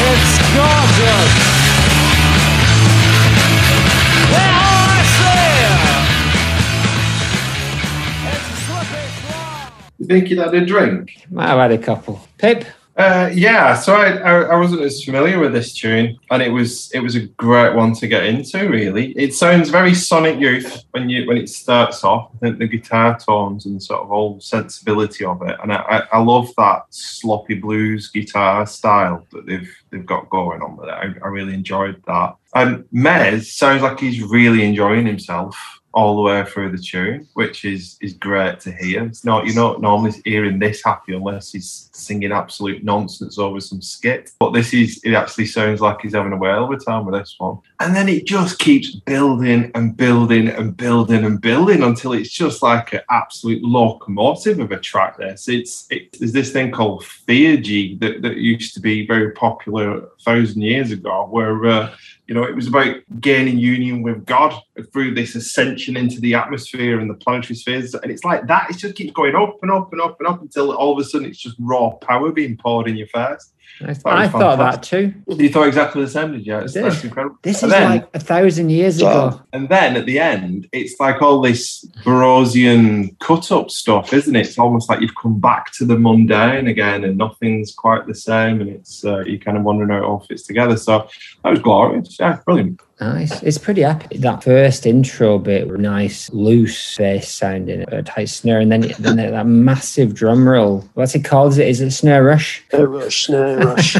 It's gorgeous. You think you'd had a drink? Might have had a couple. Pip? Uh, yeah, so I, I I wasn't as familiar with this tune, and it was it was a great one to get into, really. It sounds very Sonic Youth when you when it starts off. I think the guitar tones and sort of old sensibility of it, and I, I, I love that sloppy blues guitar style that they've they've got going on with it. I, I really enjoyed that. And um, Mez sounds like he's really enjoying himself all the way through the tune, which is is great to hear. It's not, you're not normally hearing this happy unless he's singing absolute nonsense over some skit. But this is, it actually sounds like he's having a whale of a time with this one. And then it just keeps building and building and building and building until it's just like an absolute locomotive of a track. This it's it, there's this thing called theurgy that, that used to be very popular a thousand years ago, where uh, you know, it was about gaining union with God through this ascension into the atmosphere and the planetary spheres. And it's like that. It just keeps going up and up and up and up until all of a sudden it's just raw power being poured in your face. I, th- I thought that too. You thought exactly the same, did you? It's, that's incredible. This and is then, like a thousand years well, ago. And then at the end, it's like all this Burroughsian cut-up stuff, isn't it? It's almost like you've come back to the mundane again and nothing's quite the same, and it's uh, you're kind of wondering how it all fits together. So that was glorious. Yeah, brilliant. Nice. It's pretty happy. That first intro bit, nice, loose bass sounding, a tight snare, and then, then that massive drum roll. What's it called? Is it, is it snare rush? Snare rush, snare rush.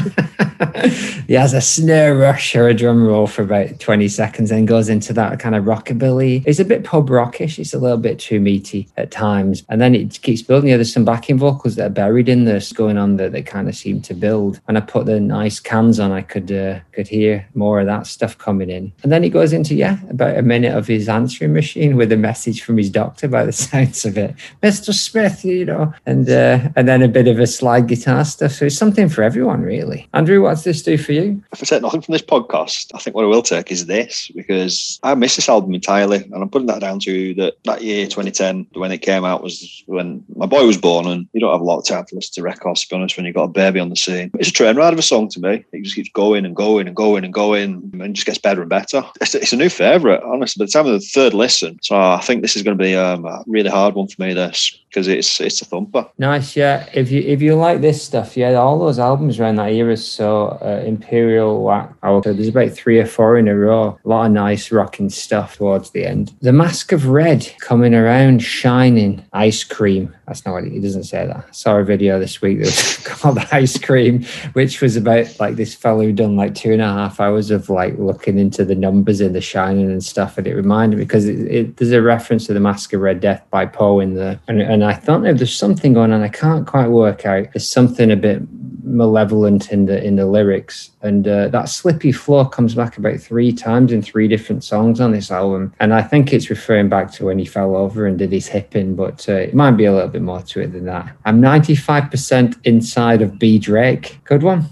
He has a snare rush or a drum roll for about twenty seconds and goes into that kind of rockabilly. It's a bit pub rockish. It's a little bit too meaty at times. And then it keeps building. Yeah, there's some backing vocals that are buried in this going on that they kind of seem to build. When I put the nice cans on, I could, uh, could hear more of that stuff coming in. And then he goes into, yeah, about a minute of his answering machine with a message from his doctor by the sounds of it. Mister Smith, you know, and uh, and then a bit of a slide guitar stuff. So it's something for everyone, really. Andrew, what's this do for you? If I take nothing from this podcast, I think what I will take is this, because I miss this album entirely. And I'm putting that down to that, that year, twenty ten, when it came out was when my boy was born, and you don't have a lot of time to listen to records, to be honest, when you've got a baby on the scene. It's a train ride of a song to me. It just keeps going and going and going and going and just gets better and better. better. It's, it's a new favourite, honestly. By the time of the third listen, so I think this is going to be um, a really hard one for me. This because it's it's a thumper. Nice, yeah. If you if you like this stuff, yeah, all those albums around that era. So uh, Imperial Wax. Oh, there's about three or four in a row. A lot of nice rocking stuff towards the end. The Mask of Red, Coming Around, Shining, Ice Cream. That's not what it, it doesn't say that. I saw a video this week that was called Ice Cream, which was about like this fellow who'd done like two and a half hours of like looking into the numbers in The Shining and stuff, and it reminded me because it, it, there's a reference to The Mask of Red Death by Poe in there, and, and I thought no, there's something going on. I can't quite work out. There's something a bit malevolent in the in the lyrics, and uh, that Slippy Floor comes back about three times in three different songs on this album, and I think it's referring back to when he fell over and did his hipping, but uh, it might be a little bit more to it than that. I'm ninety-five percent inside of B. Drake. Good one.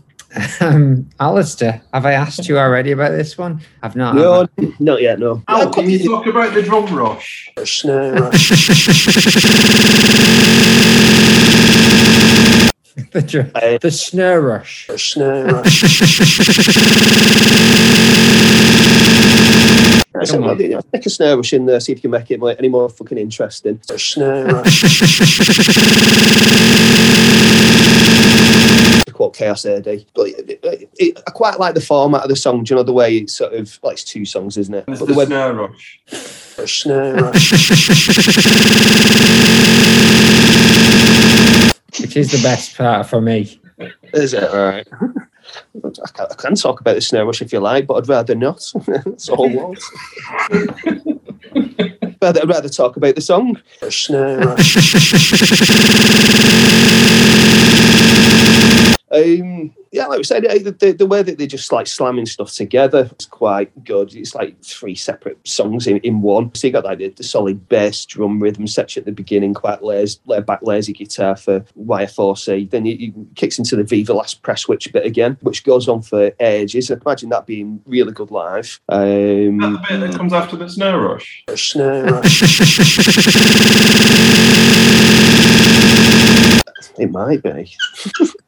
Um, Alistair, have I asked you already about this one? I've not. No, have I? Not yet, no. Al, can you talk about the drum rush? No, rush. The, dr- I, the snare rush. The snare rush. Make a snare rush in there, see if you can make it more, any more fucking interesting. The snare rush. To quote Chaos A D. But it, it, it, I quite like the format of the song. Do you know the way it's sort of, well, it's two songs, isn't it? It's but the, the snare way, rush. The snare rush. Which is the best part for me. Is it? All right. I can, I can talk about the snare rush if you like, but I'd rather not. It's all walls. I'd, rather, I'd rather talk about the song. The snare rush. Um, yeah, like we said, the, the, the way that they're just like slamming stuff together is quite good. It's like three separate songs in, in one. So you got like the, the solid bass drum rhythm section at the beginning, quite laid, laid back, lazy guitar for Y F four C. Then it kicks into the Viva Last Press Witch bit again, which goes on for ages. I imagine that being really good live. Um, that bit that comes after the snare rush. The snare rush. It might be.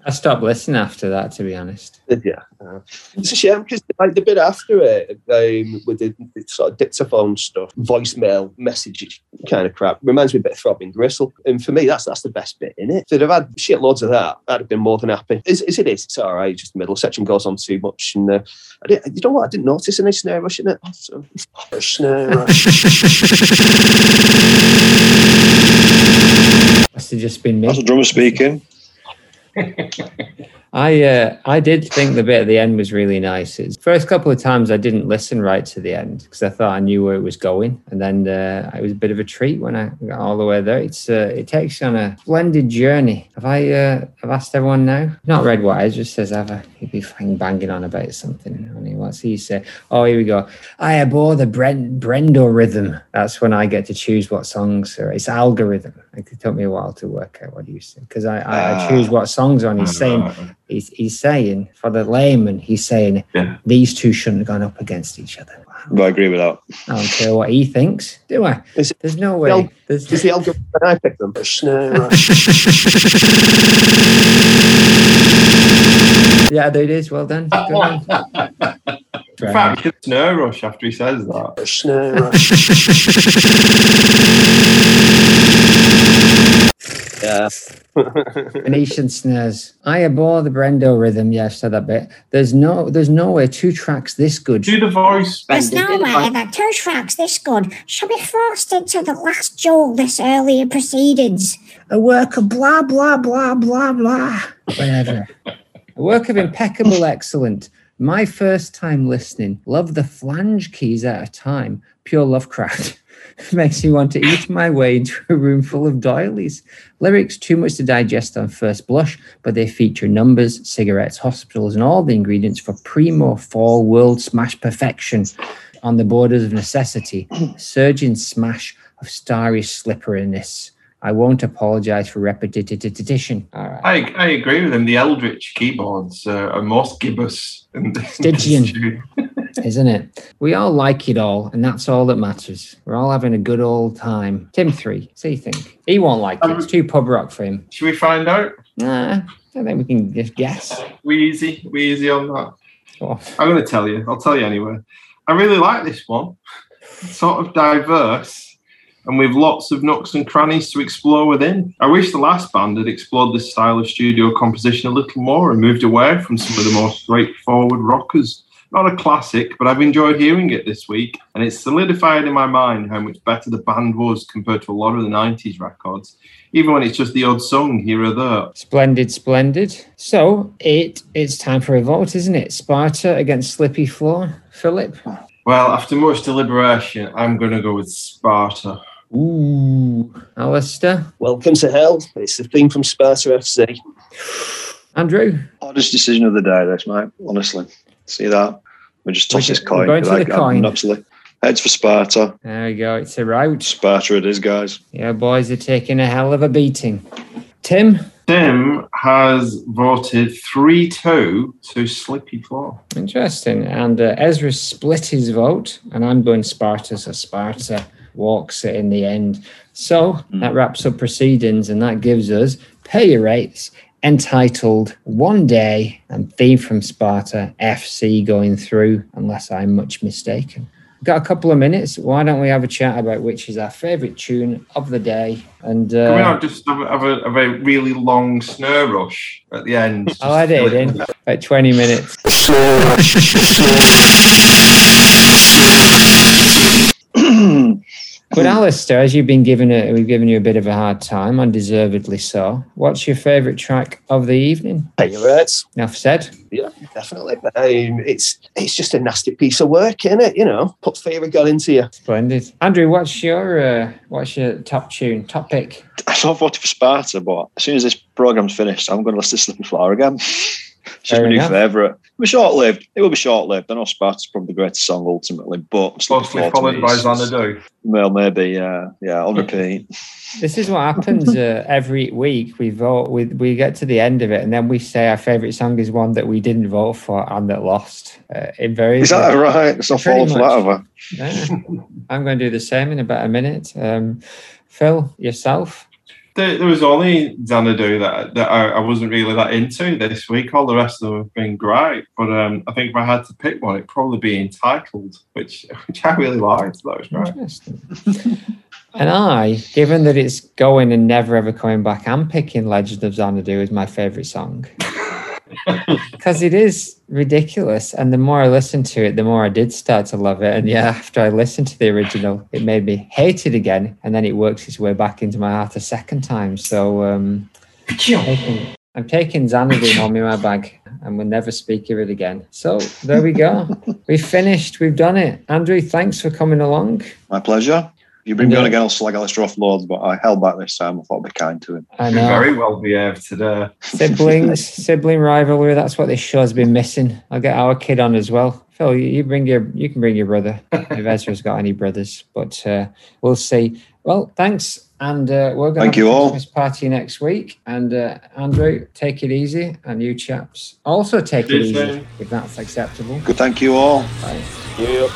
I stopped listening after that, to be honest. Yeah. Uh, it's a shame because like the bit after it, um, with the, the sort of dictaphone stuff, voicemail message kind of crap, reminds me a bit of Throbbing Gristle. And for me, that's that's the best bit in it. If they'd have had shitloads of that, I'd have been more than happy. As, as it is, it's all right. Just the middle section goes on too much. And uh, I didn't, you know what? I didn't notice any snare rush in it. So, snare rush. Must have just been me. That's a drummer speaking. I uh, I did think the bit at the end was really nice. It's first couple of times I didn't listen right to the end because I thought I knew where it was going, and then uh, it was a bit of a treat when I got all the way there. It's uh, it takes you on a splendid journey. Have I uh, have asked everyone now? Not read what Ezra says ever. He'd be fucking banging on about something. I mean, what's he say? Oh, here we go. I abhor the Bren- Brendo rhythm. That's when I get to choose what songs. Are. It's algorithm. It took me a while to work out what he said because I, I, I choose what songs on. He's saying. He's, he's saying, for the layman, he's saying, yeah. These two shouldn't have gone up against each other. Wow. I agree with that. I don't care what he thinks, do I? Is There's no way. El- There's is the algorithm that I pick them? Yeah, there it is. Well done. In fact, it's snare rush after he says that. Snare rush. Yeah. Venetian snares. I abhor the Brendo rhythm. Yeah, I said that bit. There's no, there's nowhere two tracks this good. Do the voice. There's nowhere that two tracks this good shall be forced into the last jewel this earlier proceedings. A work of blah blah blah blah blah. Whatever. A work of impeccable excellence. My first time listening. Love the flange keys at a time. Pure Lovecraft. Makes me want to eat my way into a room full of doilies. Lyrics too much to digest on first blush, but they feature numbers, cigarettes, hospitals, and all the ingredients for primo fall world smash perfection. On the borders of necessity, surging smash of starry slipperiness. I won't apologise for repetition. All right. I, I agree with him. The Eldritch keyboards uh, are most gibbous. Stygian, isn't it? We all like it all, and that's all that matters. We're all having a good old time. Tim Three, so you think? He won't like um, it. It's too pub rock for him. Should we find out? Nah, I think we can just guess. We easy. We easy on that. Oh. I'm going to tell you. I'll tell you anyway. I really like this one. It's sort of diverse, and we've lots of nooks and crannies to explore within. I wish the last band had explored this style of studio composition a little more and moved away from some of the more straightforward rockers. Not a classic, but I've enjoyed hearing it this week, and it's solidified in my mind how much better the band was compared to a lot of the nineties records, even when it's just the odd song here or there. Splendid, splendid. So, it it's time for a vote, isn't it? Sparta against Slippy Floor, Philip? Well, after much deliberation, I'm going to go with Sparta. Ooh. Alistair? Welcome to Hell. It's the theme from Sparta F C. Andrew? Hardest decision of the day, this, mate, honestly. See that? We just toss this coin. We're going to the coin. Absolutely. Heads for Sparta. There we go. It's a rout. Sparta it is, guys. Yeah, boys are taking a hell of a beating. Tim? Tim has voted three two to Slippy Floor. Interesting. And uh, Ezra split his vote, and I'm going Sparta, so Sparta walks it in the end. So mm. that wraps up proceedings, and that gives us Pay Your Rates, entitled One Day, and theme from Sparta F C going through, unless I'm much mistaken. We've got a couple of minutes. Why don't we have a chat about which is our favourite tune of the day? And uh, can we not just have a, have, a, have a really long snare rush at the end? Oh, I did in about like twenty minutes. But Alistair, as you've been given a, we've given you a bit of a hard time, undeservedly so. What's your favourite track of the evening? Pay Your Rates. Enough said. Yeah, definitely. But, um, it's it's just a nasty piece of work, isn't it? You know, put fear of God into you. Splendid. Andrew, what's your uh, what's your top tune, top pick? I thought I voted for Sparta, but as soon as this programme's finished, I'm going to listen to Slippy Floor again. It's just my new favourite. It was short-lived. It will be short-lived. I know Sparta's probably the greatest song ultimately, but closely followed by Xanadu. Well, maybe, uh, yeah, on repeat. This is what happens uh, every week. We vote. We we get to the end of it, and then we say our favourite song is one that we didn't vote for and that lost. Uh, it very is that right? It's not falling flat over. Yeah. I'm going to do the same in about a minute. Um, Phil, yourself. There was only Xanadu that, that I, I wasn't really that into this week. All the rest of them have been great. But um, I think if I had to pick one, it'd probably be Entitled, which, which I really liked. That was great. And I, given that it's going and never ever coming back, I'm picking Legend of Xanadu as my favourite song. Because it is ridiculous, and the more I listened to it, the more I did start to love it. And yeah, after I listened to the original, it made me hate it again, and then it works its way back into my heart a second time. So um, I'm taking, I'm taking Xanadu home in my bag, and we'll never speak of it again. So there we go. We've finished. We've done it. Andrew, thanks for coming along. My pleasure. You've been going again on Slag Alistair off loads, but I held back this time. I thought I'd be kind to him. I know. Very well behaved today. Siblings, sibling rivalry, that's what this show's been missing. I'll get our kid on as well. Phil, you bring your, you can bring your brother, if Ezra's got any brothers, but uh, we'll see. Well, thanks, and uh, we're going to have a Christmas party next week. And uh, Andrew, take it easy, and you chaps also take it easy, if that's acceptable. Good, thank you all. Bye. Yep.